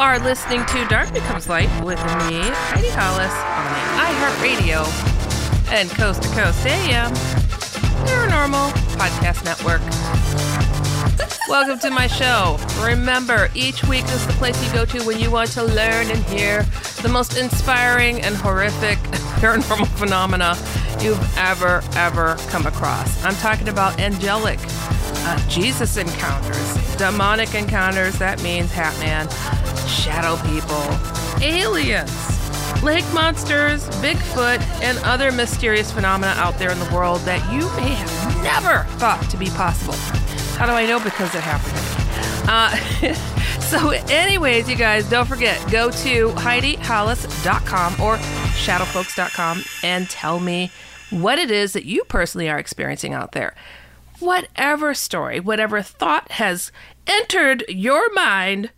Are listening to Dark Becomes Light with me, Heidi Hollis, on the iHeartRadio and Coast to Coast AM Paranormal Podcast Network. Welcome to my show. Remember, each week is the place you go to when you want to learn and hear the most inspiring and horrific paranormal phenomena you've ever come across. I'm talking about angelic Jesus encounters, demonic encounters, that means Hat Man, shadow people, aliens, lake monsters, Bigfoot, and other mysterious phenomena out there in the world that you may have never thought to be possible. How do I know? Because it happened to me. So anyways, you guys, don't forget, go to HeidiHollis.com or ShadowFolks.com and tell me what it is that you personally are experiencing out there. Whatever story, whatever thought has entered your mind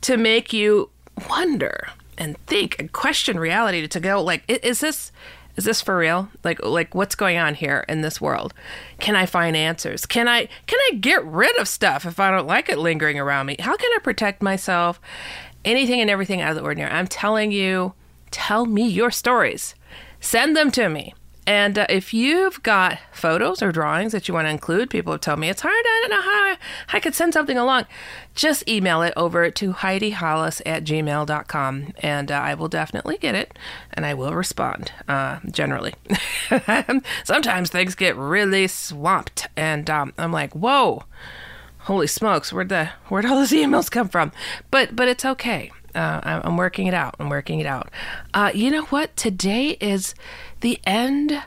to make you wonder and think and question reality, to go like, is this for real? Like what's going on here in this world? Can I find answers? Can I get rid of stuff if I don't like it lingering around me? How can I protect myself? Anything and everything out of the ordinary. I'm telling you, tell me your stories. Send them to me. And if you've got photos or drawings that you want to include, people have told me, it's hard, I don't know how I could send something along. Just email it over to HeidiHollis@gmail.com, and I will definitely get it, and I will respond, generally. Sometimes things get really swamped, and I'm like, whoa, holy smokes, where'd all those emails come from? But it's okay. I'm working it out. You know what? Today is the end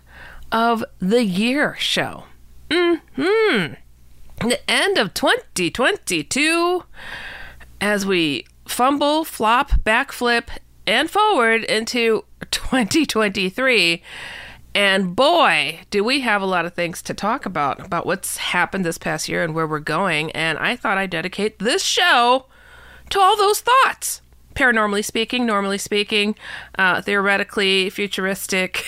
of the year show. The end of 2022. As we fumble, flop, backflip, and forward into 2023. And boy, do we have a lot of things to talk about what's happened this past year and where we're going. And I thought I'd dedicate this show to all those thoughts. Paranormally speaking, normally speaking, theoretically, futuristic,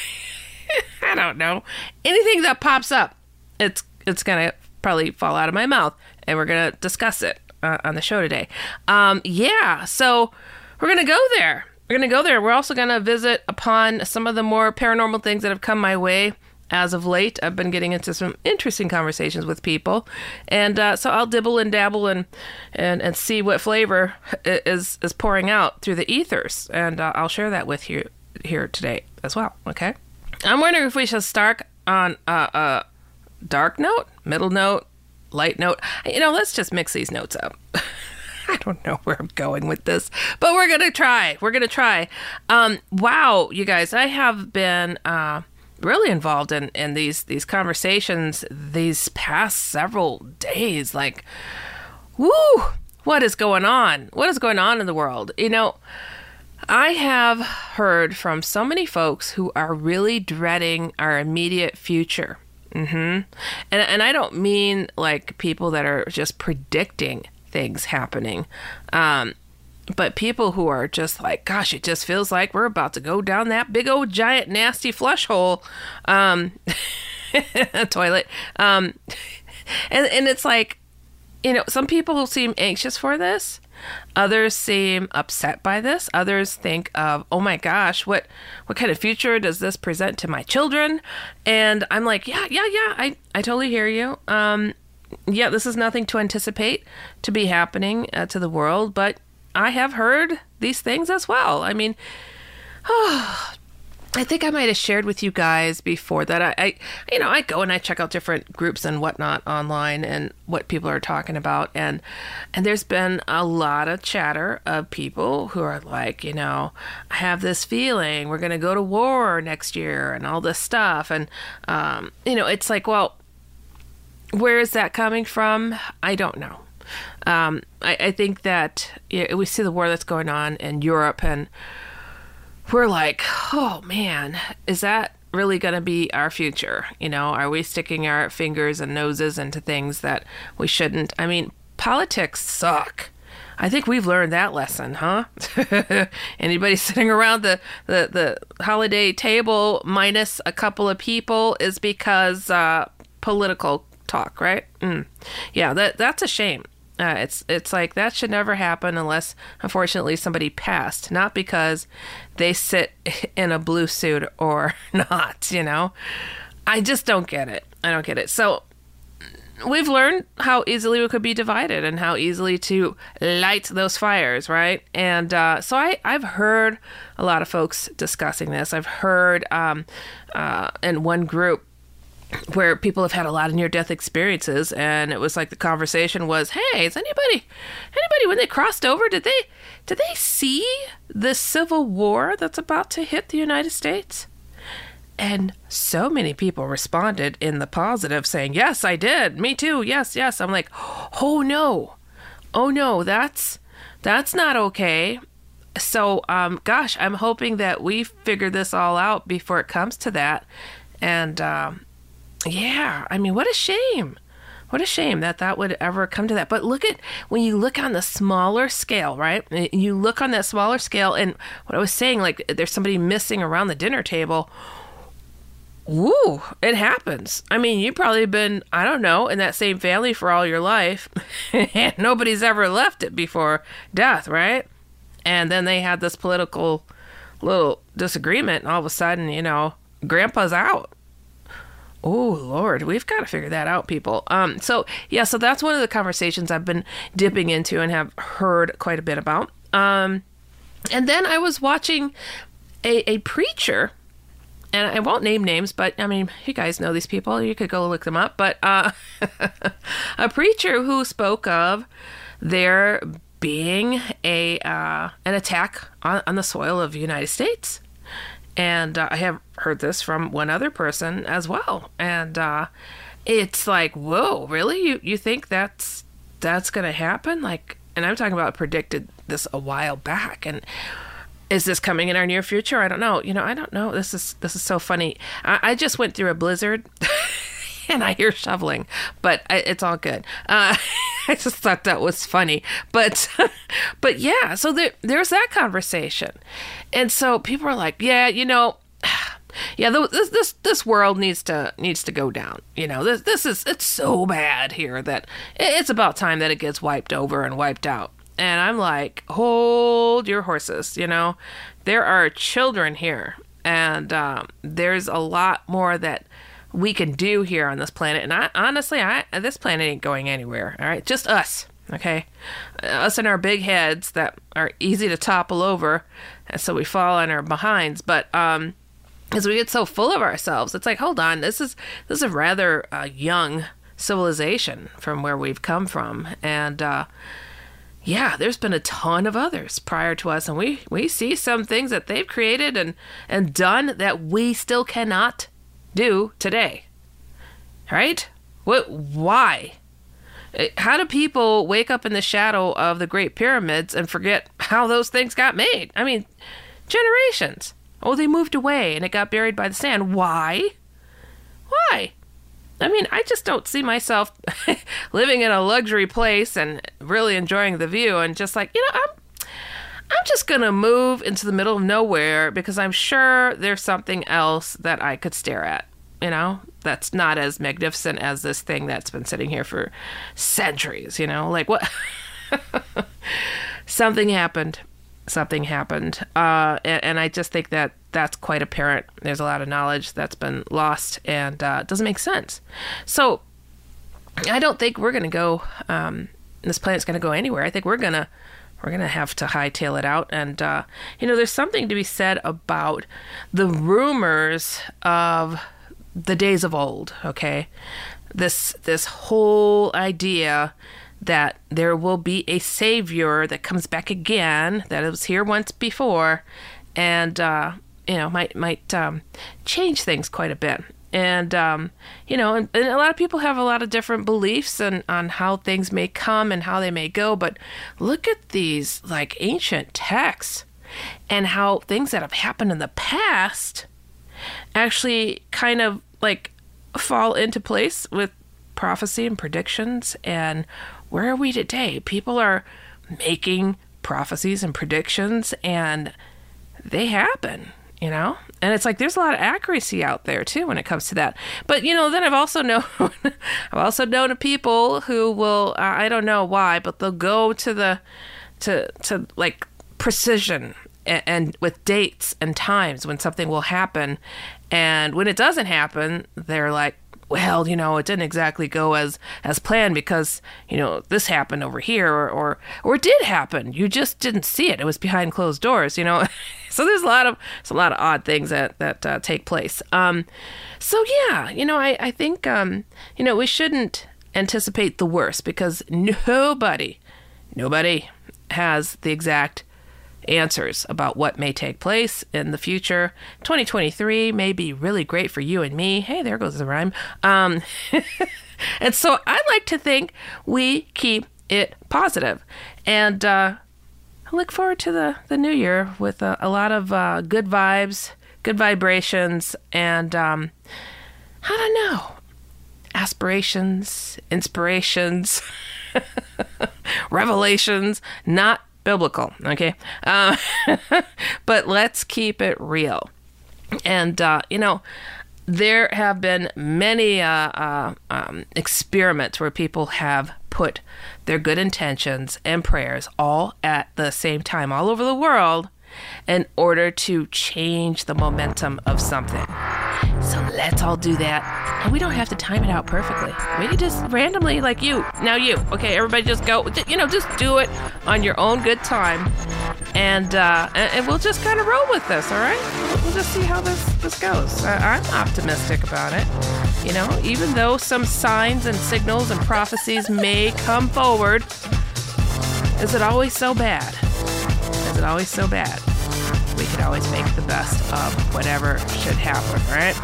I don't know. Anything that pops up, it's going to probably fall out of my mouth, and we're going to discuss it on the show today. So we're going to go there. We're also going to visit upon some of the more paranormal things that have come my way as of late. I've been getting into some interesting conversations with people, and so I'll dibble and dabble and see what flavor is pouring out through the ethers, and I'll share that with you here today as well. Okay, I'm wondering if we should start on a dark note, middle note, light note. You know, let's just mix these notes up. I don't know where I'm going with this, but we're gonna try. Wow, you guys, I have been really involved in these conversations these past several days. Like, woo, what is going on? What is going on in the world? You know, I have heard from so many folks who are really dreading our immediate future. Mm-hmm. And I don't mean like people that are just predicting things happening, but people who are just like, gosh, it just feels like we're about to go down that big old giant nasty flush hole, toilet. And it's like, you know, some people seem anxious for this. Others seem upset by this. Others think of, oh my gosh, what kind of future does this present to my children? And I'm like, yeah, I totally hear you. Yeah, this is nothing to anticipate to be happening to the world, but I have heard these things as well. I mean, I think I might have shared with you guys before that I go and I check out different groups and whatnot online and what people are talking about. And there's been a lot of chatter of people who are like, you know, I have this feeling we're going to go to war next year and all this stuff. And, you know, it's like, well, where is that coming from? I don't know. I think that we see the war that's going on in Europe and we're like, oh man, is that really going to be our future? You know, are we sticking our fingers and noses into things that we shouldn't? I mean, politics suck. I think we've learned that lesson, huh? Anybody sitting around the holiday table minus a couple of people is because political talk, right? Yeah, that's a shame. It's like that should never happen unless, unfortunately, somebody passed, not because they sit in a blue suit or not, you know? I just don't get it. So we've learned how easily we could be divided and how easily to light those fires, right? And so I've heard a lot of folks discussing this. I've heard in one group where people have had a lot of near-death experiences, and it was like the conversation was, hey, is anybody when they crossed over, did they see the civil war that's about to hit the United States? And so many people responded in the positive saying, yes, I did. Me too. Yes. I'm like, oh no. That's not okay. So, gosh, I'm hoping that we figure this all out before it comes to that. And, yeah, I mean, what a shame. What a shame that that would ever come to that. But look at, when you look on the smaller scale, right? You look on that smaller scale, and what I was saying, like there's somebody missing around the dinner table. Woo, it happens. I mean, you've probably been, I don't know, in that same family for all your life. And nobody's ever left it before death, right? And then they had this political little disagreement, and all of a sudden, you know, grandpa's out. Oh, Lord, we've got to figure that out, people. So that's one of the conversations I've been dipping into and have heard quite a bit about. And then I was watching a preacher, and I won't name names, but I mean, you guys know these people. You could go look them up. But a preacher who spoke of there being an attack on the soil of the United States. And I have heard this from one other person as well. And it's like, whoa, really? You think that's going to happen? Like, and I'm talking about predicted this a while back. And is this coming in our near future? I don't know. You know, I don't know. This is so funny. I just went through a blizzard and I hear shoveling, but it's all good. I just thought that was funny, but yeah, so there's that conversation. And so people are like, yeah, you know, yeah, this world needs to go down. You know, it's so bad here that it's about time that it gets wiped over and wiped out. And I'm like, hold your horses. You know, there are children here, and there's a lot more that we can do here on this planet. And honestly, this planet ain't going anywhere. All right. Just us. Okay. Us and our big heads that are easy to topple over. And so we fall on our behinds. But, as we get so full of ourselves, it's like, hold on, this is a rather young civilization from where we've come from. And, yeah, there's been a ton of others prior to us. And we see some things that they've created and done that we still cannot do today, right? What? Why? How do people wake up in the shadow of the Great Pyramids and forget how those things got made? I mean, generations. Oh, they moved away and it got buried by the sand. Why? I mean, I just don't see myself living in a luxury place and really enjoying the view and just like, you know, I'm just going to move into the middle of nowhere because I'm sure there's something else that I could stare at, you know, that's not as magnificent as this thing that's been sitting here for centuries, you know, like what? Something happened. And I just think that that's quite apparent. There's a lot of knowledge that's been lost and it doesn't make sense. So I don't think we're going to go, this planet's going to go anywhere. I think we're going to have to hightail it out. And, you know, there's something to be said about the rumors of the days of old, okay? This whole idea that there will be a savior that comes back again, that it was here once before, and, you know, might change things quite a bit. And, you know, and a lot of people have a lot of different beliefs on how things may come and how they may go. But look at these, like, ancient texts and how things that have happened in the past actually kind of, like, fall into place with prophecy and predictions. And where are we today? People are making prophecies and predictions, and they happen, you know? And it's like, there's a lot of accuracy out there too when it comes to that. But, you know, then I've also known of people who will, I don't know why, but they'll go to to like precision and with dates and times when something will happen. And when it doesn't happen, they're like, well, you know, it didn't exactly go as planned because, you know, this happened over here or it did happen. You just didn't see it. It was behind closed doors, you know. So there's a lot of odd things that take place. So, yeah, you know, I think, you know, we shouldn't anticipate the worst because nobody has the exact answers about what may take place in the future. 2023 may be really great for you and me. Hey, there goes the rhyme. And so I like to think we keep it positive. And I look forward to the new year with a lot of good vibes, good vibrations, and I don't know, aspirations, inspirations, revelations, not biblical, okay? But let's keep it real. And, you know, there have been many experiments where people have put their good intentions and prayers all at the same time all over the world in order to change the momentum of something. So let's all do that. And we don't have to time it out perfectly. We can just randomly, like you. Okay, everybody just go, you know, just do it on your own good time. And we'll just kind of roll with this, all right? We'll just see how this goes. I'm optimistic about it. You know, even though some signs and signals and prophecies may come forward, is it always so bad? Is it always so bad? We can always make the best of whatever should happen, right?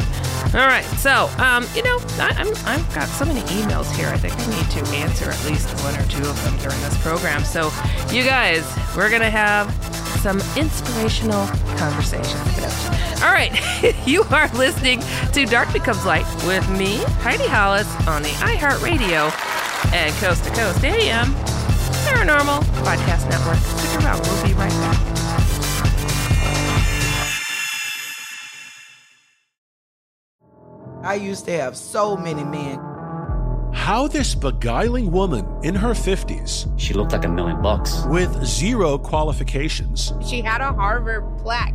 All right, so, you know, I've got so many emails here. I think I need to answer at least one or two of them during this program. So, you guys, we're going to have some inspirational conversations. All right, you are listening to Dark Becomes Light with me, Heidi Hollis, on the iHeartRadio and Coast to Coast AM Paranormal Podcast Network. Stick around. We'll be right back. I used to have so many men. How this beguiling woman in her 50s... She looked like $1 million. ...with zero qualifications... She had a Harvard plaque.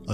a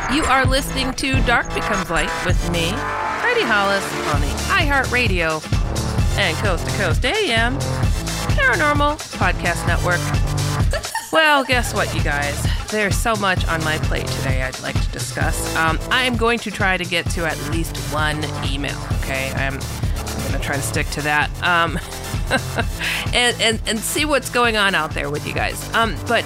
You are listening to Dark Becomes Light with me, Heidi Hollis, on the iHeartRadio and Coast to Coast AM Paranormal Podcast Network. Well, guess what, you guys? There's so much on my plate today I'd like to discuss. I am going to try to get to at least one email, okay? I'm going to try to stick to that and see what's going on out there with you guys. But,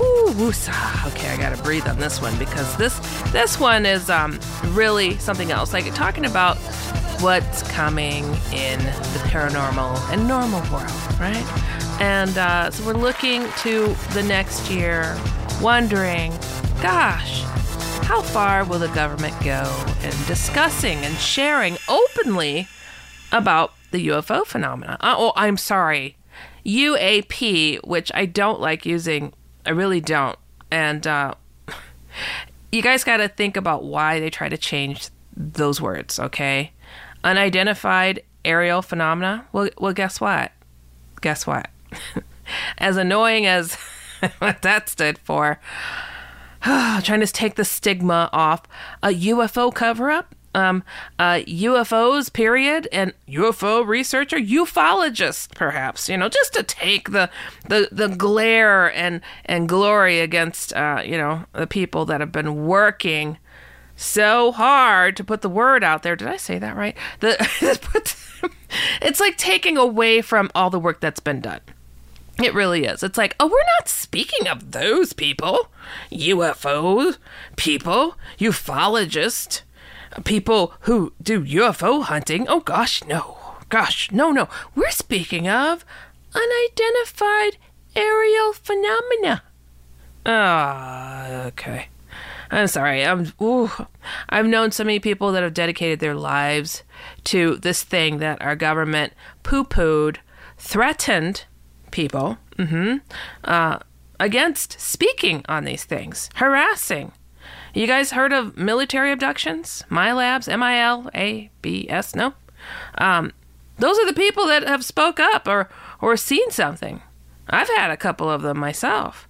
okay, I got to breathe on this one because this one is really something else. Like, talking about what's coming in the paranormal and normal world, right? And so we're looking to the next year, wondering, gosh, how far will the government go in discussing and sharing openly about the UFO phenomena? UAP, which I don't like using. I really don't. And you guys got to think about why they try to change those words, okay? Unidentified aerial phenomena. Well, guess what? As annoying as what that stood for, trying to take the stigma off a UFO cover-up, UFOs, period, and UFO researcher, ufologist, perhaps, just to take the glare and glory against, the people that have been working so hard to put the word out there. Did I say that right? It's like taking away from all the work that's been done. It really is. It's like, we're not speaking of those people. UFO people, ufologists, people who do UFO hunting. Oh, gosh, no. We're speaking of unidentified aerial phenomena. Okay. I'm sorry. I've known so many people that have dedicated their lives to this thing that our government poo-pooed, threatened people against speaking on these things, harassing. You guys heard of military abductions? MILABs, MILABs? No? Those are the people that have spoke up or seen something. I've had a couple of them myself.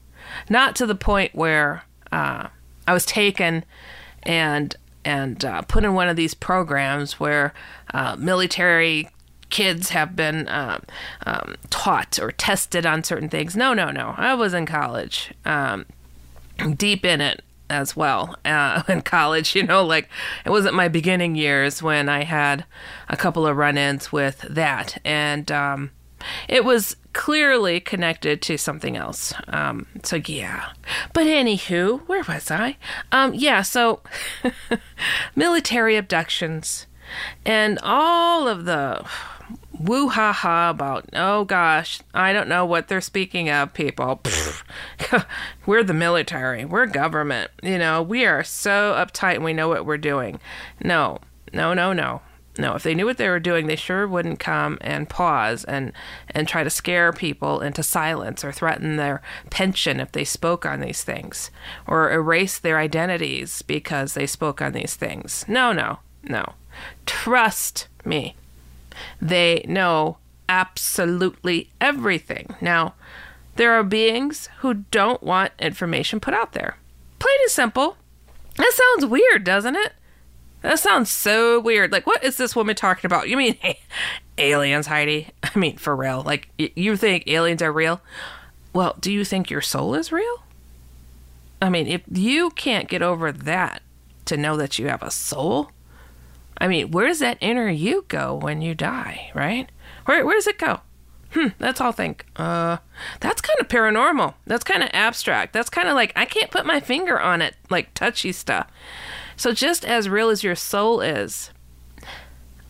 Not to the point where... I was taken and put in one of these programs where military kids have been taught or tested on certain things. No. I was in college, deep in it as well, in college, it wasn't my beginning years when I had a couple of run-ins with that. And it was clearly connected to something else. So yeah, but anywho, where was I? So military abductions and all of the woo-ha-ha about, oh gosh, I don't know what they're speaking of, people. We're the military. We're government. We are so uptight and we know what we're doing. No. If they knew what they were doing, they sure wouldn't come and pause and try to scare people into silence or threaten their pension if they spoke on these things or erase their identities because they spoke on these things. No. Trust me. They know absolutely everything. Now, there are beings who don't want information put out there. Plain and simple. That sounds weird, doesn't it? That sounds so weird. Like, what is this woman talking about? You mean aliens, Heidi? I mean, for real. Like, you think aliens are real? Well, do you think your soul is real? I mean, if you can't get over that to know that you have a soul, I mean, where does that inner you go when you die, right? Where does it go? Let's all think. That's kind of paranormal. That's kind of abstract. That's kind of like, I can't put my finger on it, like touchy stuff. So just as real as your soul is,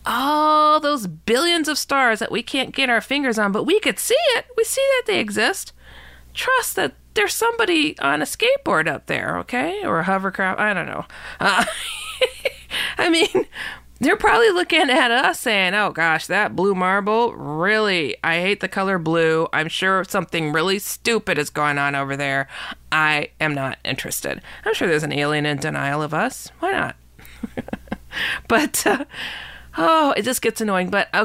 all those billions of stars that we can't get our fingers on, but we could see it. We see that they exist. Trust that there's somebody on a skateboard up there, okay? Or a hovercraft. I don't know. I mean, they're probably looking at us saying, oh gosh, that blue marble, really, I hate the color blue. I'm sure something really stupid is going on over there. I am not interested. I'm sure there's an alien in denial of us. Why not? But, it just gets annoying. But I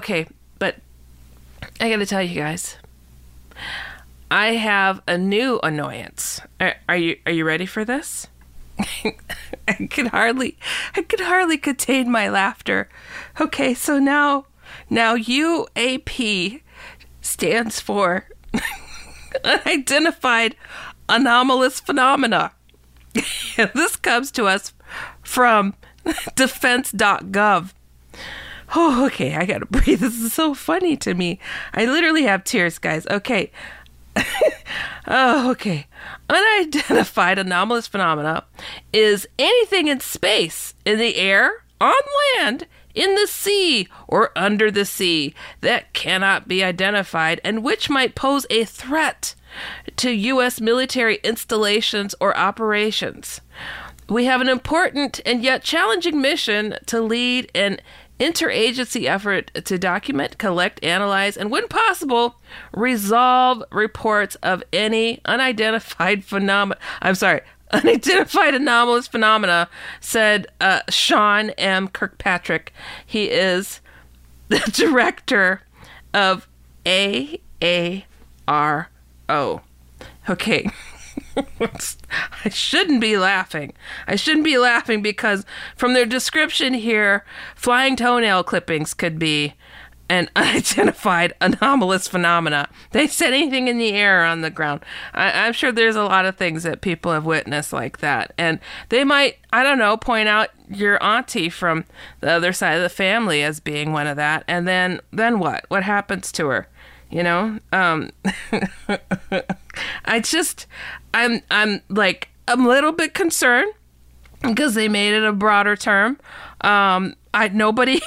gotta tell you guys, I have a new annoyance. Are you ready for this? I could hardly contain my laughter. Okay, so now UAP stands for Unidentified Anomalous Phenomena. This comes to us from defense.gov. Oh, okay, I gotta breathe. This is so funny to me. I literally have tears, guys. Okay. Unidentified anomalous phenomena is anything in space, in the air, on land, in the sea, or under the sea that cannot be identified and which might pose a threat to U.S. military installations or operations. We have an important and yet challenging mission to lead an interagency effort to document, collect, analyze, and when possible, resolve reports of any unidentified anomalous phenomena, said Sean M. Kirkpatrick. He is the director of AARO. Okay. I shouldn't be laughing because from their description here, flying toenail clippings could be an unidentified anomalous phenomena. They said anything in the air or on the ground. I'm sure there's a lot of things that people have witnessed like that. And they might, I don't know, point out your auntie from the other side of the family as being one of that. And then what? What happens to her? I'm like a little bit concerned because they made it a broader term. Nobody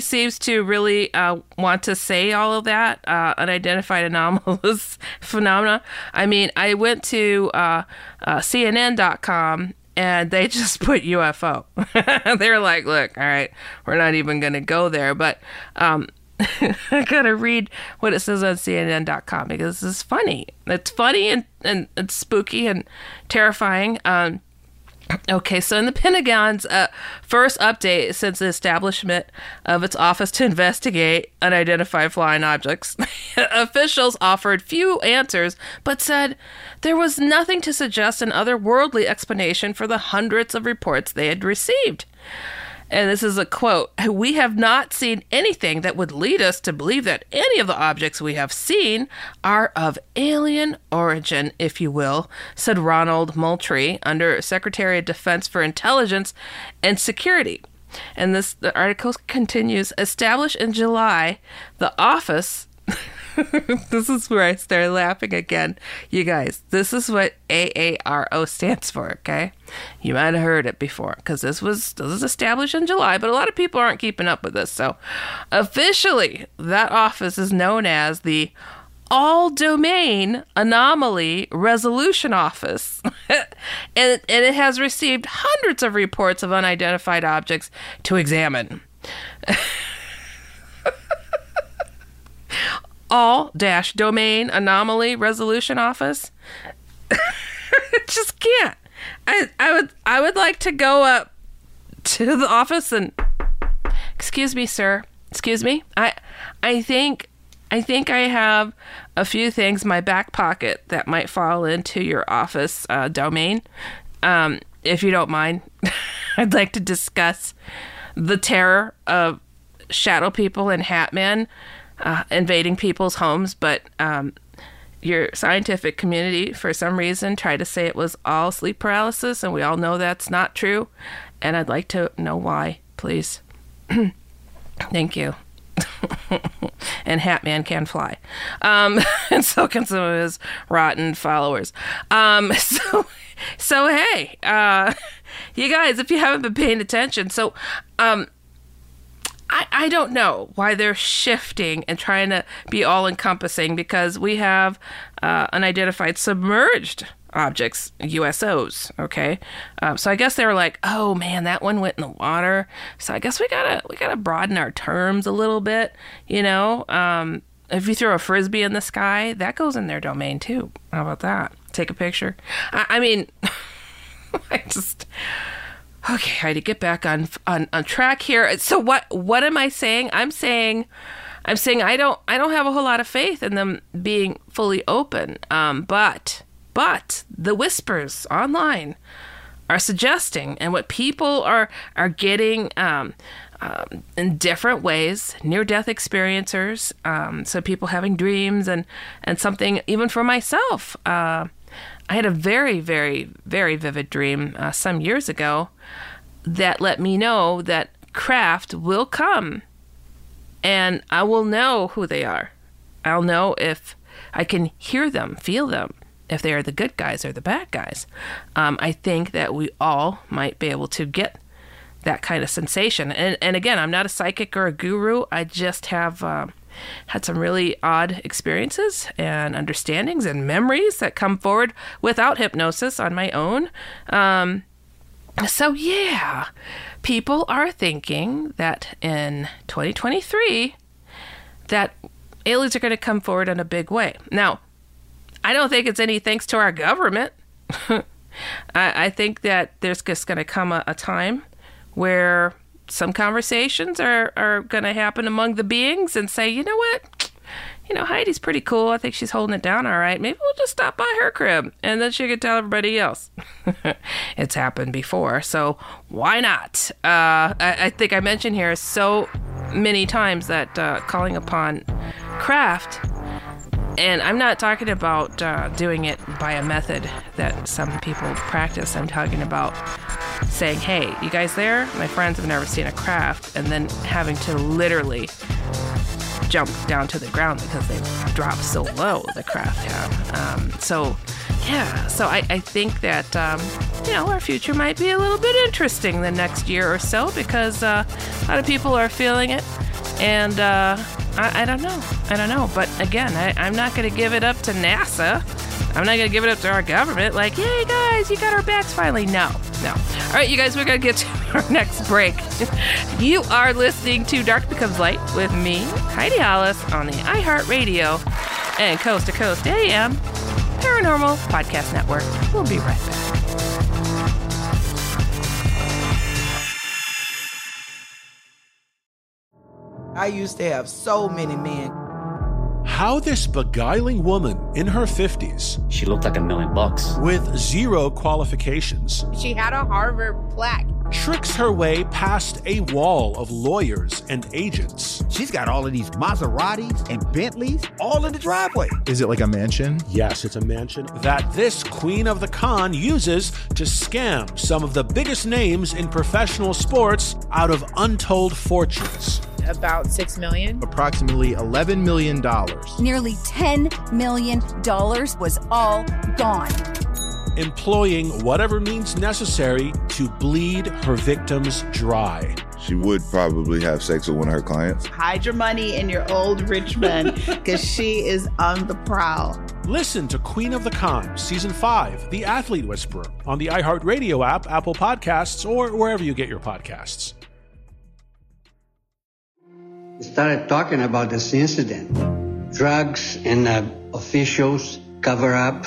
seems to really want to say all of that unidentified anomalous phenomena. I mean, I went to CNN.com. And they just put UFO. They're like, look, all right, we're not even going to go there. But I gotta read what it says on CNN.com because this is funny. It's funny and it's spooky and terrifying. So in the Pentagon's first update since the establishment of its office to investigate unidentified flying objects, officials offered few answers, but said there was nothing to suggest an otherworldly explanation for the hundreds of reports they had received. and this is a quote, "We have not seen anything that would lead us to believe that any of the objects we have seen are of alien origin, if you will," said Ronald Moultrie, Under Secretary of Defense for Intelligence and Security. And this, the article continues, established in July, the office... This is where I start laughing again. You guys, this is what AARO stands for, okay? You might have heard it before, because this was established in July, but a lot of people aren't keeping up with this. So, officially, that office is known as the All Domain Anomaly Resolution Office. and it has received hundreds of reports of unidentified objects to examine. All-Domain Anomaly Resolution Office. Just can't. I would like to go up to the office and, excuse me, sir. Excuse me. I think I have a few things in my back pocket that might fall into your office domain. If you don't mind, I'd like to discuss the terror of shadow people and Hat Man invading people's homes, but your scientific community, for some reason, tried to say it was all sleep paralysis, and we all know that's not true, and I'd like to know why, please. Thank you. And Hat Man can fly. And so can some of his rotten followers. So hey, you guys, if you haven't been paying attention, so... I don't know why they're shifting and trying to be all-encompassing, because we have unidentified submerged objects, USOs, okay? So I guess they were like, oh, man, that one went in the water. So I guess we gotta broaden our terms a little bit, you know? If you throw a Frisbee in the sky, that goes in their domain, too. How about that? Take a picture. I mean, I just... Okay, Heidi, get back on track here. So what am I saying? I'm saying I don't have a whole lot of faith in them being fully open. But the whispers online are suggesting, and what people are getting in different ways, near-death experiencers. So people having dreams and something, even for myself. I had a very, very, very vivid dream some years ago that let me know that craft will come and I will know who they are. I'll know if I can hear them, feel them, if they are the good guys or the bad guys. I think that we all might be able to get that kind of sensation. And again, I'm not a psychic or a guru. I just have... had some really odd experiences and understandings and memories that come forward without hypnosis on my own. So yeah, people are thinking that in 2023 that aliens are going to come forward in a big way. Now, I don't think it's any thanks to our government. I think that there's just going to come a time where some conversations are going to happen among the beings and say, you know what? You know, Heidi's pretty cool. I think she's holding it down all right. Maybe we'll just stop by her crib and then she can tell everybody else. It's happened before, so why not? I think I mentioned here so many times that calling upon craft, and I'm not talking about doing it by a method that some people practice. I'm talking about saying, hey, you guys there? My friends have never seen a craft. And then having to literally jump down to the ground because they've dropped so low, the craft have. So I think that, you know, our future might be a little bit interesting the next year or so, because a lot of people are feeling it. And I don't know. But again, I'm not going to give it up to NASA. I'm not going to give it up to our government. Like, yay, guys, you got our backs finally. No. All right, you guys, we're going to get to our next break. You are listening to Dark Becomes Light with me, Heidi Hollis, on the iHeartRadio and Coast to Coast AM Paranormal Podcast Network. We'll be right back. I used to have so many men. How this beguiling woman in her 50s... She looked like $1 million bucks. ...with zero qualifications... She had a Harvard plaque. tricks her way past a wall of lawyers and agents. She's got all of these Maseratis and Bentleys all in the driveway. Is it like a mansion? Yes, it's a mansion. That this Queen of the Con uses to scam some of the biggest names in professional sports out of untold fortunes. About $6 million. Approximately $11 million. Nearly $10 million was all gone. Employing whatever means necessary to bleed her victims dry. She would probably have sex with one of her clients. Hide your money in your old rich man, because she is on the prowl. Listen to Queen of the Con, Season 5, The Athlete Whisperer, on the iHeartRadio app, Apple Podcasts, or wherever you get your podcasts. We started talking about this incident. Drugs and officials cover up.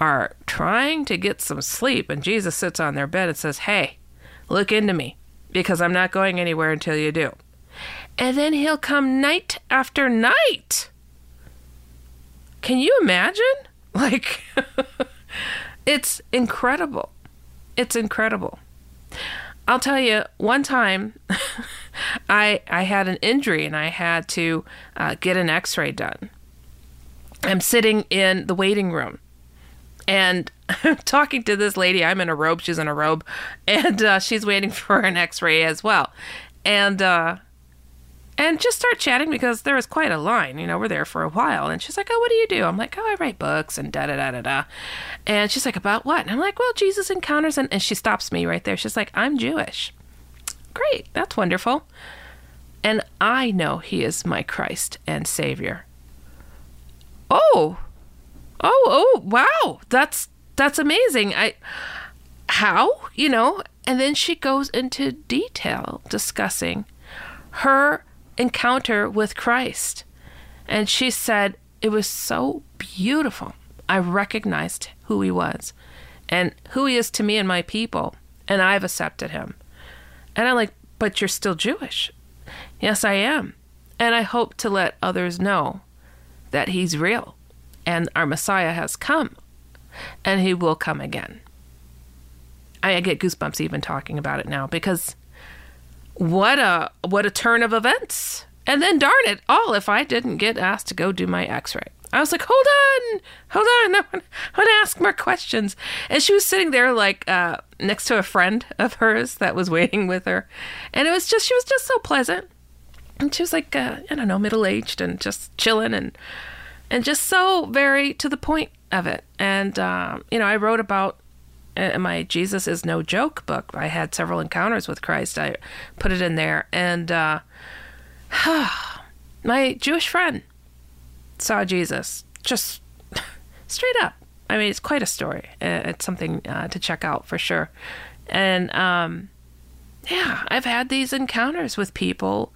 are trying to get some sleep, and Jesus sits on their bed and says, hey, look into me, because I'm not going anywhere until you do. And then he'll come night after night. Can you imagine? Like, it's incredible. It's incredible. I'll tell you, one time I had an injury and I had to get an x-ray done. I'm sitting in the waiting room and I'm talking to this lady. I'm in a robe. She's in a robe, and she's waiting for an x-ray as well. And just start chatting because there was quite a line, you know, we're there for a while. And she's like, oh, what do you do? I'm like, oh, I write books and da-da-da-da-da. And she's like, about what? And I'm like, well, Jesus encounters. And she stops me right there. She's like, I'm Jewish. Great. That's wonderful. And I know he is my Christ and Savior. Oh, wow. That's amazing. How? You know? And then she goes into detail discussing her encounter with Christ. And she said, it was so beautiful. I recognized who he was and who he is to me and my people. And I've accepted him. And I'm like, but you're still Jewish. Yes, I am. And I hope to let others know that he's real and our Messiah has come and he will come again. I get goosebumps even talking about it now, because what a turn of events. And then darn it all, if I didn't get asked to go do my x-ray. I was like, hold on. I want to ask more questions. And she was sitting there like next to a friend of hers that was waiting with her. And it was just, she was just so pleasant. And she was like, I don't know, middle-aged and just chilling and just so very to the point of it. And, you know, I wrote about my Jesus is no joke book. I had several encounters with Christ. I put it in there. And my Jewish friend saw Jesus just straight up. I mean, it's quite a story. It's something to check out for sure. And yeah, I've had these encounters with people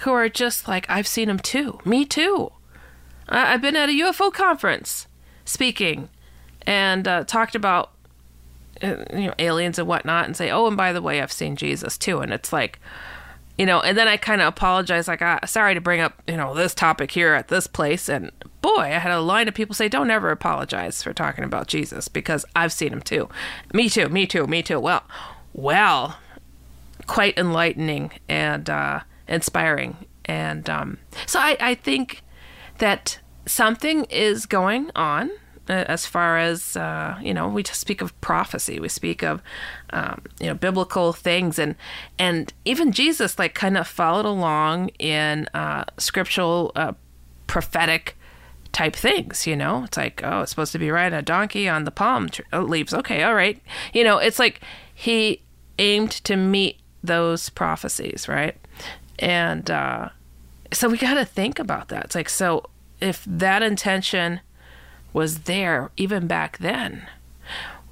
who are just like, I've seen them too. Me too. I've been at a UFO conference speaking and talked about, you know, aliens and whatnot, and say, oh, and by the way, I've seen Jesus too. And it's like, you know, and then I kind of apologize, like, sorry to bring up, you know, this topic here at this place. And boy, I had a line of people say, don't ever apologize for talking about Jesus, because I've seen him too. Me too. Well, quite enlightening and inspiring. And so I think that something is going on. As far as, you know, we just speak of prophecy, we speak of, you know, biblical things. And even Jesus, like, kind of followed along in scriptural, prophetic type things, you know. It's like, oh, it's supposed to be riding a donkey on the palm leaves. Okay, all right. You know, it's like he aimed to meet those prophecies, right? And so we got to think about that. It's like, so if that intention was there even back then,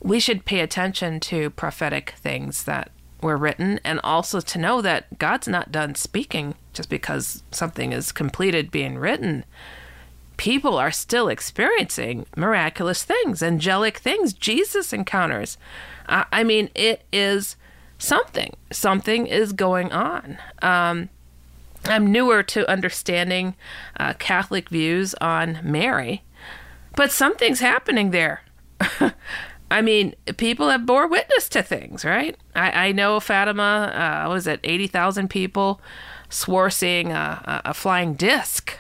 we should pay attention to prophetic things that were written, and also to know that God's not done speaking just because something is completed being written. People are still experiencing miraculous things, angelic things, Jesus encounters. I mean, it is something. Something is going on. I'm newer to understanding Catholic views on Mary, but something's happening there. I mean, people have bore witness to things, right? I know Fatima, 80,000 people swore seeing a flying disc.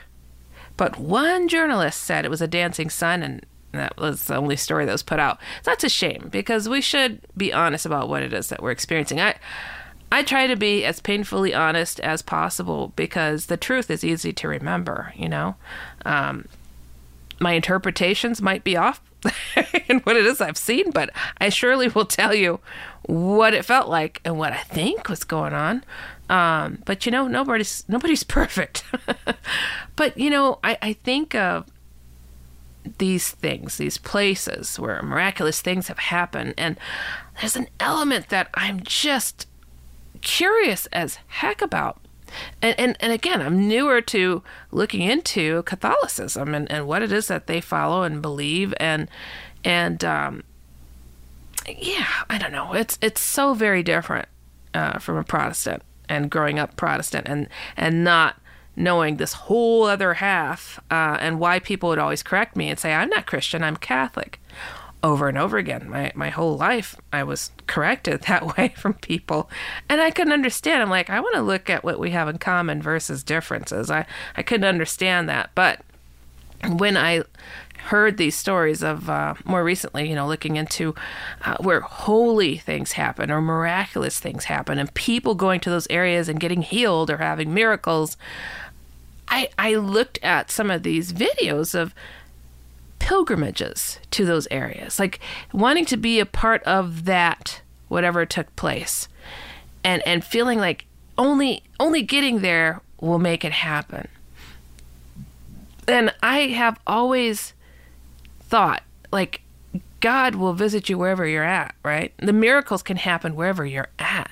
But one journalist said it was a dancing sun, and that was the only story that was put out. That's a shame, because we should be honest about what it is that we're experiencing. I try to be as painfully honest as possible, because the truth is easy to remember, you know. My interpretations might be off in what it is I've seen, but I surely will tell you what it felt like and what I think was going on. But, you know, nobody's perfect. But, you know, I think of these things, these places where miraculous things have happened. And there's an element that I'm just curious as heck about. And again, I'm newer to looking into Catholicism and what it is that they follow and believe. And I don't know. It's so very different from a Protestant and growing up Protestant and not knowing this whole other half and why people would always correct me and say, I'm not Christian, I'm Catholic. Over and over again, my whole life, I was corrected that way from people. And I couldn't understand. I'm like, I want to look at what we have in common versus differences. I couldn't understand that. But when I heard these stories of more recently, you know, looking into where holy things happen or miraculous things happen and people going to those areas and getting healed or having miracles, I looked at some of these videos of pilgrimages to those areas, like wanting to be a part of that, whatever took place, and feeling like only getting there will make it happen. And I have always thought, like, God will visit you wherever you're at, right? The miracles can happen wherever you're at.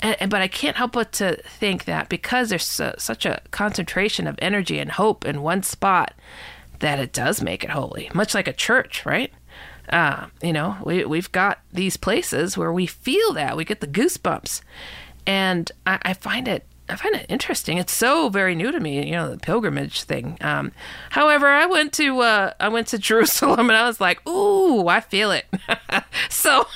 But I can't help but to think that because there's such a concentration of energy and hope in one spot, that it does make it holy, much like a church, right? You know, we've got these places where we feel that, we get the goosebumps. And I find it interesting. It's so very new to me, you know, the pilgrimage thing. However, I went to Jerusalem and I was like, ooh, I feel it. So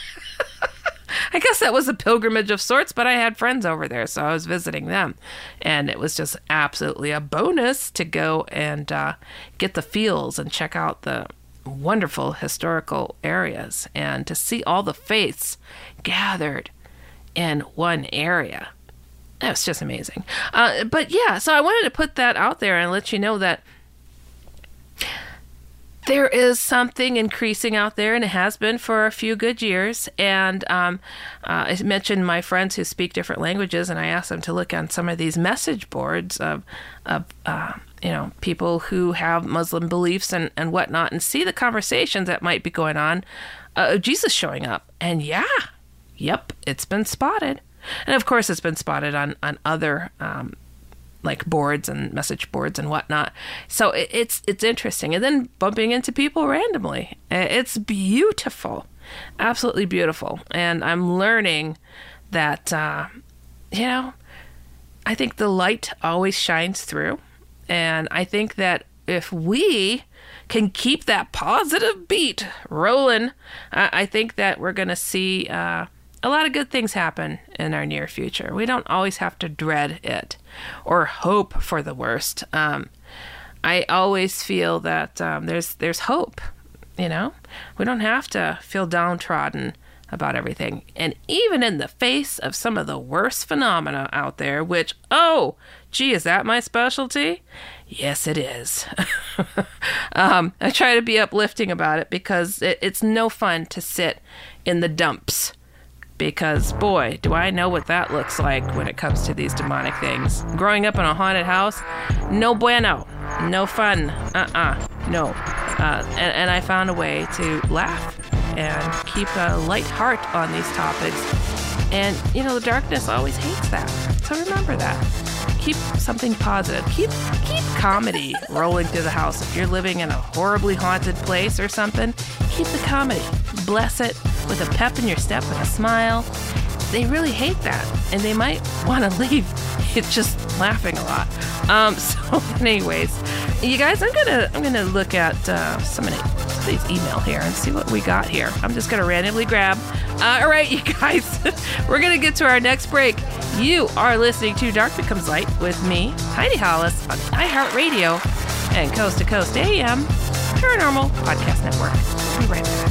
I guess that was a pilgrimage of sorts, but I had friends over there, so I was visiting them. And it was just absolutely a bonus to go and get the feels and check out the wonderful historical areas and to see all the faiths gathered in one area. That was just amazing. But yeah, so I wanted to put that out there and let you know that there is something increasing out there, and it has been for a few good years. And I mentioned my friends who speak different languages, and I asked them to look on some of these message boards of you know, people who have Muslim beliefs and whatnot, and see the conversations that might be going on of Jesus showing up. And it's been spotted. And of course, it's been spotted on other like boards and message boards and whatnot. So it's interesting. And then bumping into people randomly. It's beautiful, absolutely beautiful. And I'm learning that, you know, I think the light always shines through. And I think that if we can keep that positive beat rolling, I think that we're going to see a lot of good things happen in our near future. We don't always have to dread it or hope for the worst. I always feel that there's hope, you know? We don't have to feel downtrodden about everything. And even in the face of some of the worst phenomena out there, which, oh, gee, is that my specialty? Yes, it is. I try to be uplifting about it because it's no fun to sit in the dumps. Because, boy, do I know what that looks like when it comes to these demonic things. Growing up in a haunted house, no bueno. no fun. No. And I found a way to laugh and keep a light heart on these topics. And, you know, the darkness always hates that. So remember that. Keep something positive. Keep comedy rolling through the house. If you're living in a horribly haunted place or something, keep the comedy. Bless it with a pep in your step and a smile. They really hate that, and they might want to leave. It's just laughing a lot. So, anyways, you guys, I'm gonna look at somebody's email here and see what we got here. I'm just gonna randomly grab. All right, you guys, we're gonna get to our next break. You are listening to Dark Becomes Light with me, Heidi Hollis, on iHeartRadio and Coast to Coast AM Paranormal Podcast Network. We'll be right back.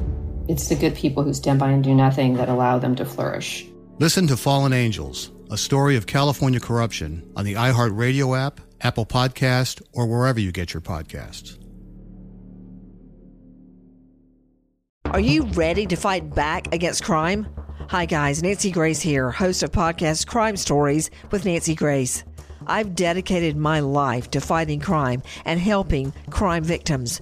It's the good people who stand by and do nothing that allow them to flourish. Listen to Fallen Angels, a story of California corruption, on the iHeartRadio app, Apple Podcast, or wherever you get your podcasts. Are you ready to fight back against crime? Hi guys, Nancy Grace here, host of podcast Crime Stories with Nancy Grace. I've dedicated my life to fighting crime and helping crime victims.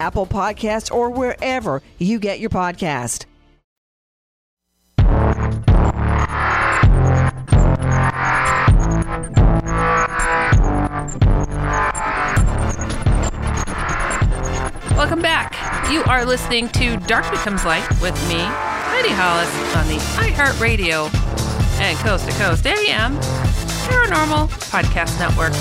Apple Podcasts, or wherever you get your podcast. Welcome back. You are listening to Dark Becomes Light with me, Heidi Hollis, on the iHeartRadio and Coast to Coast AM Paranormal Podcast Network.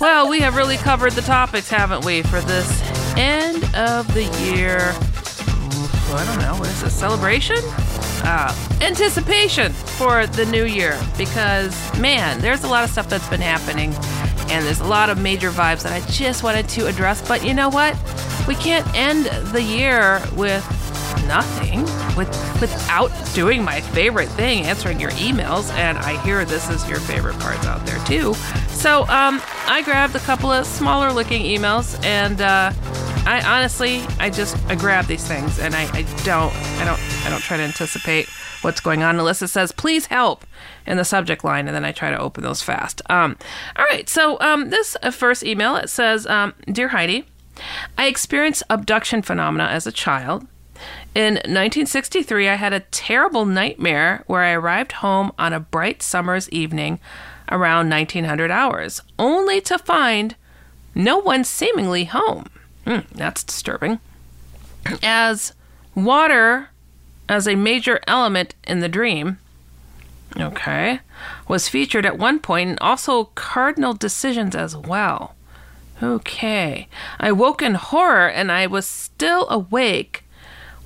Well, we have really covered the topics, haven't we, for this end of the year? I don't know. What is this? Celebration? Anticipation for the new year. Because, man, there's a lot of stuff that's been happening. And there's a lot of major vibes that I just wanted to address. But you know what? We can't end the year with nothing without doing my favorite thing, answering your emails. And I hear this is your favorite parts out there too. So I grabbed a couple of smaller looking emails, and I grab these things, and I don't try to anticipate what's going on unless it says please help in the subject line, and then I try to open those fast. All right, so this first email, it says, Dear Heidi, I experienced abduction phenomena as a child. In 1963, I had a terrible nightmare where I arrived home on a bright summer's evening around 1900 hours, only to find no one seemingly home. That's disturbing. As water as a major element in the dream, was featured at one point, and also cardinal decisions as well. I woke in horror, and I was still awake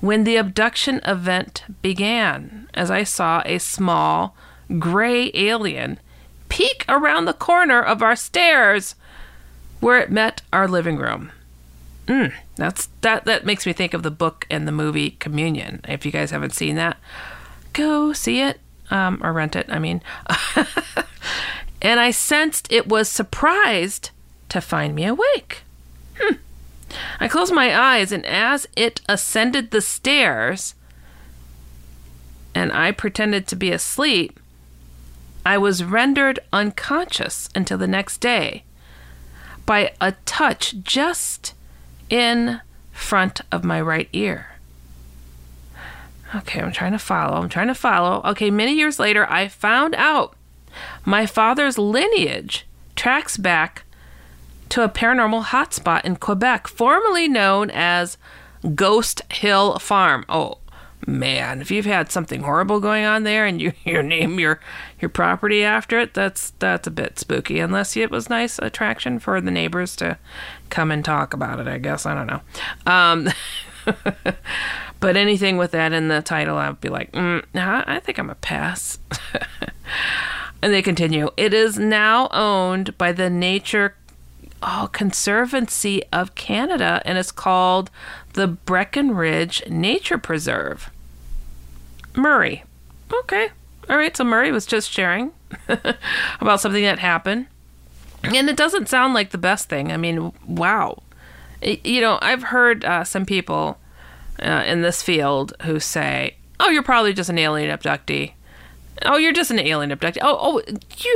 when the abduction event began, as I saw a small gray alien peek around the corner of our stairs where it met our living room. That makes me think of the book and the movie Communion. If you guys haven't seen that, go see it, or rent it, I mean. And I sensed it was surprised to find me awake. I closed my eyes, and as it ascended the stairs and I pretended to be asleep, I was rendered unconscious until the next day by a touch just in front of my right ear. I'm trying to follow. Many years later, I found out my father's lineage tracks back to a paranormal hotspot in Quebec, formerly known as Ghost Hill Farm. Oh, man, if you've had something horrible going on there and you name your property after it, that's a bit spooky, unless it was nice attraction for the neighbors to come and talk about it, I guess. I don't know. But anything with that in the title, I'd be like, I think I'm a pass. And they continue. It is now owned by the Nature Conservancy of Canada, and it's called the Breckenridge Nature Preserve. Murray. Okay. All right. So Murray was just sharing about something that happened. And it doesn't sound like the best thing. I mean, wow. I've heard some people in this field who say, you're probably just an alien abductee. You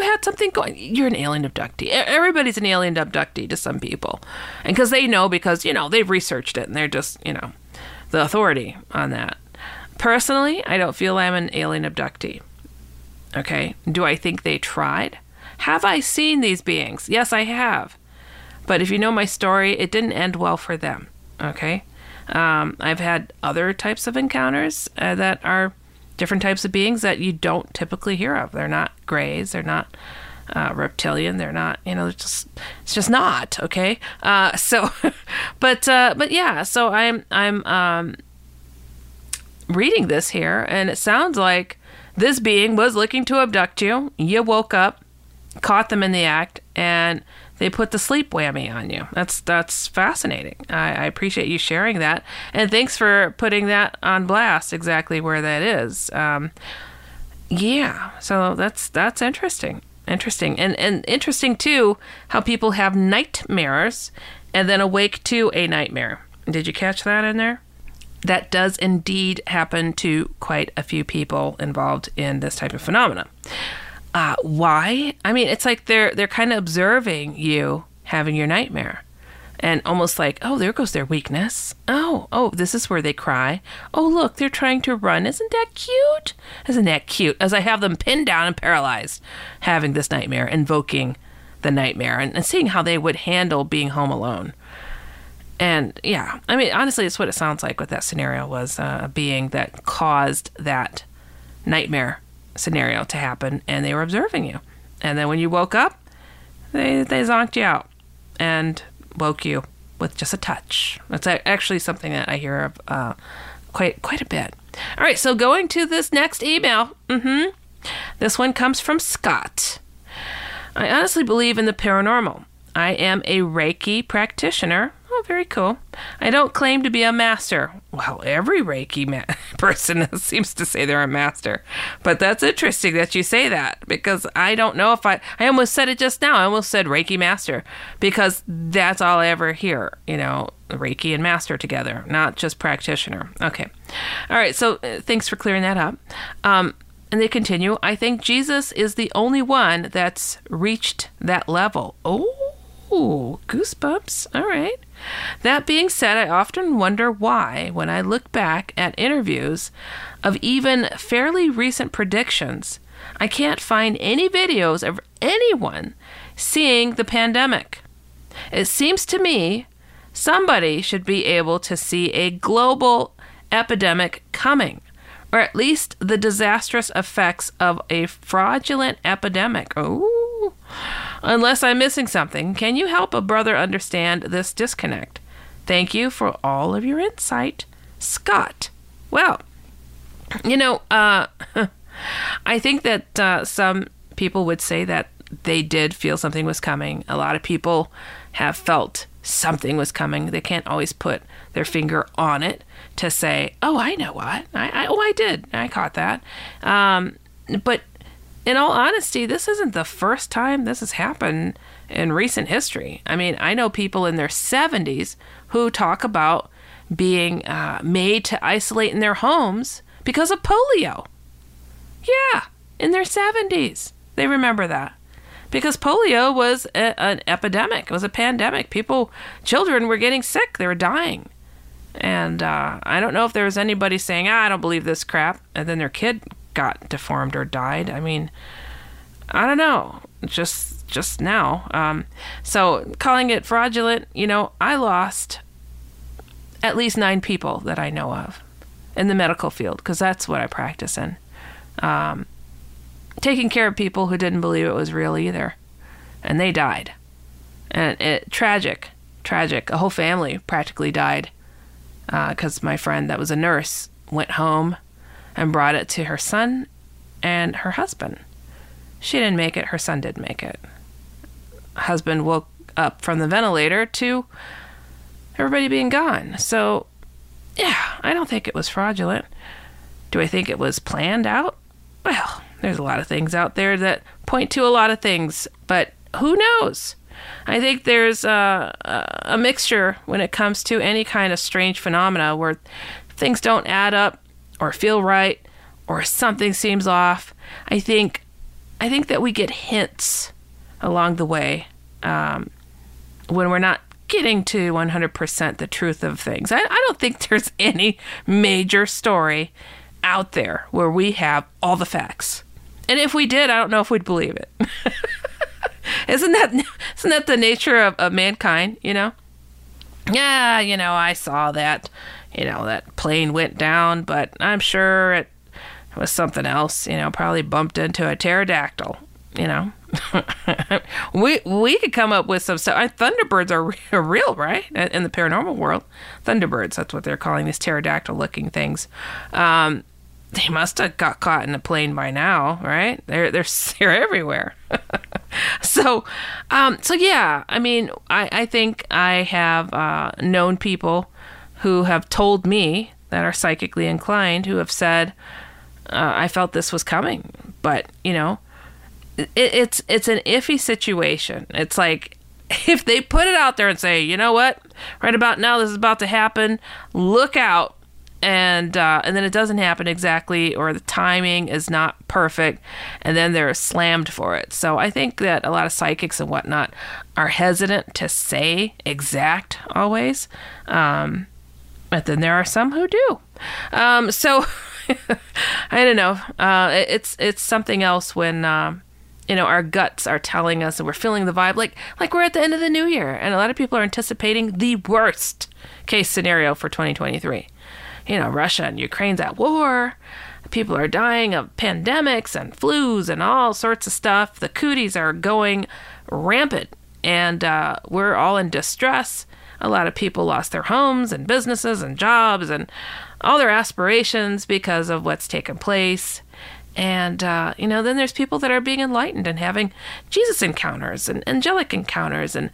had something going. You're an alien abductee. Everybody's an alien abductee to some people. And because they know, they've researched it, and they're just, the authority on that. Personally, I don't feel I'm an alien abductee. Okay. Do I think they tried? Have I seen these beings? Yes, I have. But if you know my story, it didn't end well for them. Okay. I've had other types of encounters that are different types of beings that you don't typically hear of. They're not grays. They're not reptilian. They're not, it's just not. Okay. So I'm reading this here, and it sounds like this being was looking to abduct you. You woke up, caught them in the act, and they put the sleep whammy on you. That's fascinating. I appreciate you sharing that. And thanks for putting that on blast exactly where that is. So that's interesting. And interesting, too, how people have nightmares and then awake to a nightmare. Did you catch that in there? That does indeed happen to quite a few people involved in this type of phenomenon. Why? I mean, it's like they're kind of observing you having your nightmare, and almost like, there goes their weakness. Oh, this is where they cry. Oh, look, they're trying to run. Isn't that cute? As I have them pinned down and paralyzed, having this nightmare, invoking the nightmare, and seeing how they would handle being home alone. And yeah, I mean, honestly, it's what it sounds like with that scenario was a being that caused that nightmare scenario to happen, and they were observing you, and then when you woke up, they zonked you out and woke you with just a touch. That's actually something that I hear of quite a bit. All right, so going to this next email. This one comes from Scott. I honestly believe in the paranormal. I am a Reiki practitioner. Very cool. I don't claim to be a master. Well, every Reiki person seems to say they're a master. But that's interesting that you say that, because I don't know if I almost said it just now. I almost said Reiki master, because that's all I ever hear, you know, Reiki and master together, not just practitioner. Okay. All right. So thanks for clearing that up. And they continue, I think Jesus is the only one that's reached that level. Oh, goosebumps. All right. That being said, I often wonder why, when I look back at interviews of even fairly recent predictions, I can't find any videos of anyone seeing the pandemic. It seems to me somebody should be able to see a global epidemic coming, or at least the disastrous effects of a fraudulent epidemic. Oh, unless I'm missing something. Can you help a brother understand this disconnect? Thank you for all of your insight, Scott. Well, you know, I think that some people would say that they did feel something was coming. A lot of people have felt something was coming. They can't always put their finger on it to say, oh, I know what. I did. I caught that. But in all honesty, this isn't the first time this has happened in recent history. I mean, I know people in their 70s who talk about being made to isolate in their homes because of polio. Yeah, in their 70s. They remember that. Because polio was an epidemic. It was a pandemic. Children were getting sick. They were dying. And I don't know if there was anybody saying, I don't believe this crap. And then their kid got deformed or died. I mean, I don't know. Just now. So calling it fraudulent, you know, I lost at least 9 people that I know of in the medical field, because that's what I practice in. Taking care of people who didn't believe it was real either. And they died. And tragic. A whole family practically died, because my friend that was a nurse went home and brought it to her son and her husband. She didn't make it. Her son did make it. Husband woke up from the ventilator to everybody being gone. So, yeah, I don't think it was fraudulent. Do I think it was planned out? Well, there's a lot of things out there that point to a lot of things, but who knows? I think there's a mixture when it comes to any kind of strange phenomena where things don't add up or feel right or something seems off. I think that we get hints along the way when we're not getting to 100% the truth of things. I don't think there's any major story out there where we have all the facts. And if we did, I don't know if we'd believe it. Isn't that the nature of mankind, you know? Yeah, you know, I saw that, you know, that plane went down, but I'm sure it was something else, you know, probably bumped into a pterodactyl, you know? we could come up with some stuff. Thunderbirds are real, right? In the paranormal world. Thunderbirds, that's what they're calling these pterodactyl-looking things. They must have got caught in a plane by now, right? They're everywhere. So yeah, I mean, I think I have known people who have told me that are psychically inclined who have said, I felt this was coming. But, you know, it's an iffy situation. It's like, if they put it out there and say, you know what, right about now this is about to happen, look out. And then it doesn't happen exactly, or the timing is not perfect, and then they're slammed for it. So I think that a lot of psychics and whatnot are hesitant to say exact always. But then there are some who do. So I don't know. It's something else when, you know, our guts are telling us and we're feeling the vibe, like we're at the end of the new year, and a lot of people are anticipating the worst case scenario for 2023. You know, Russia and Ukraine's at war. People are dying of pandemics and flus and all sorts of stuff. The cooties are going rampant, and we're all in distress. A lot of people lost their homes and businesses and jobs and all their aspirations because of what's taken place. And, then there's people that are being enlightened and having Jesus encounters and angelic encounters and,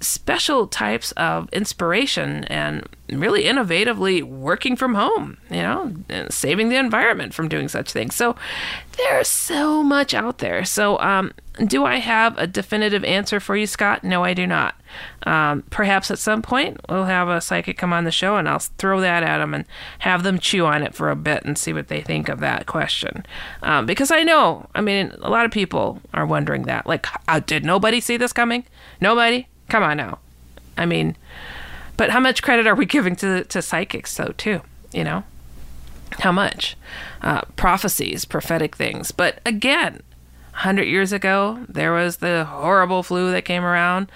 special types of inspiration and really innovatively working from home, and saving the environment from doing such things. So there's so much out there. So do I have a definitive answer for you, Scott? No, I do not. Perhaps at some point we'll have a psychic come on the show and I'll throw that at them and have them chew on it for a bit and see what they think of that question. Because a lot of people are wondering that. Like, did nobody see this coming? Nobody? Come on now. But how much credit are we giving to psychics, though, too? How much? Prophecies, prophetic things. But again, 100 years ago, there was the horrible flu that came around.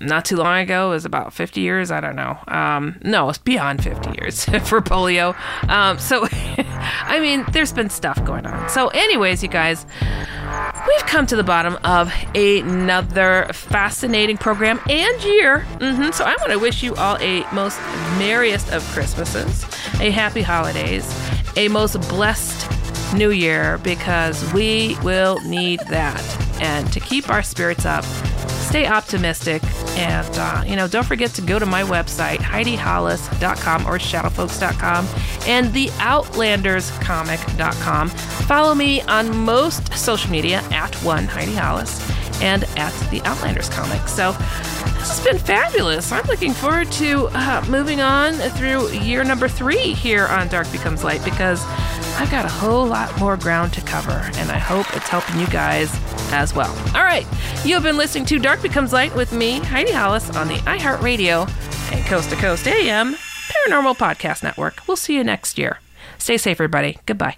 Not too long ago, it was about 50 years, I don't know. No, it's beyond 50 years for polio. There's been stuff going on. So anyways, you guys, we've come to the bottom of another fascinating program and year. So I want to wish you all a most merriest of Christmases, a happy holidays, a most blessed New Year, because we will need that. And to keep our spirits up, stay optimistic, and don't forget to go to my website, HeidiHollis.com or ShadowFolks.com and The Outlanders Comic.com. Follow me on most social media @HeidiHollis and @The Outlanders Comic. So this has been fabulous. I'm looking forward to moving on through year number 3 here on Dark Becomes Light, because I've got a whole lot more ground to cover, and I hope it's helping you guys as well. All right. You have been listening to Dark Becomes Light with me, Heidi Hollis, on the iHeartRadio and Coast to Coast AM Paranormal Podcast Network. We'll see you next year. Stay safe, everybody. Goodbye.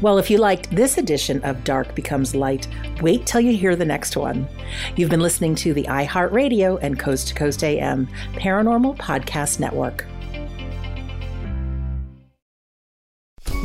Well, if you liked this edition of Dark Becomes Light, wait till you hear the next one. You've been listening to the iHeartRadio and Coast to Coast AM Paranormal Podcast Network.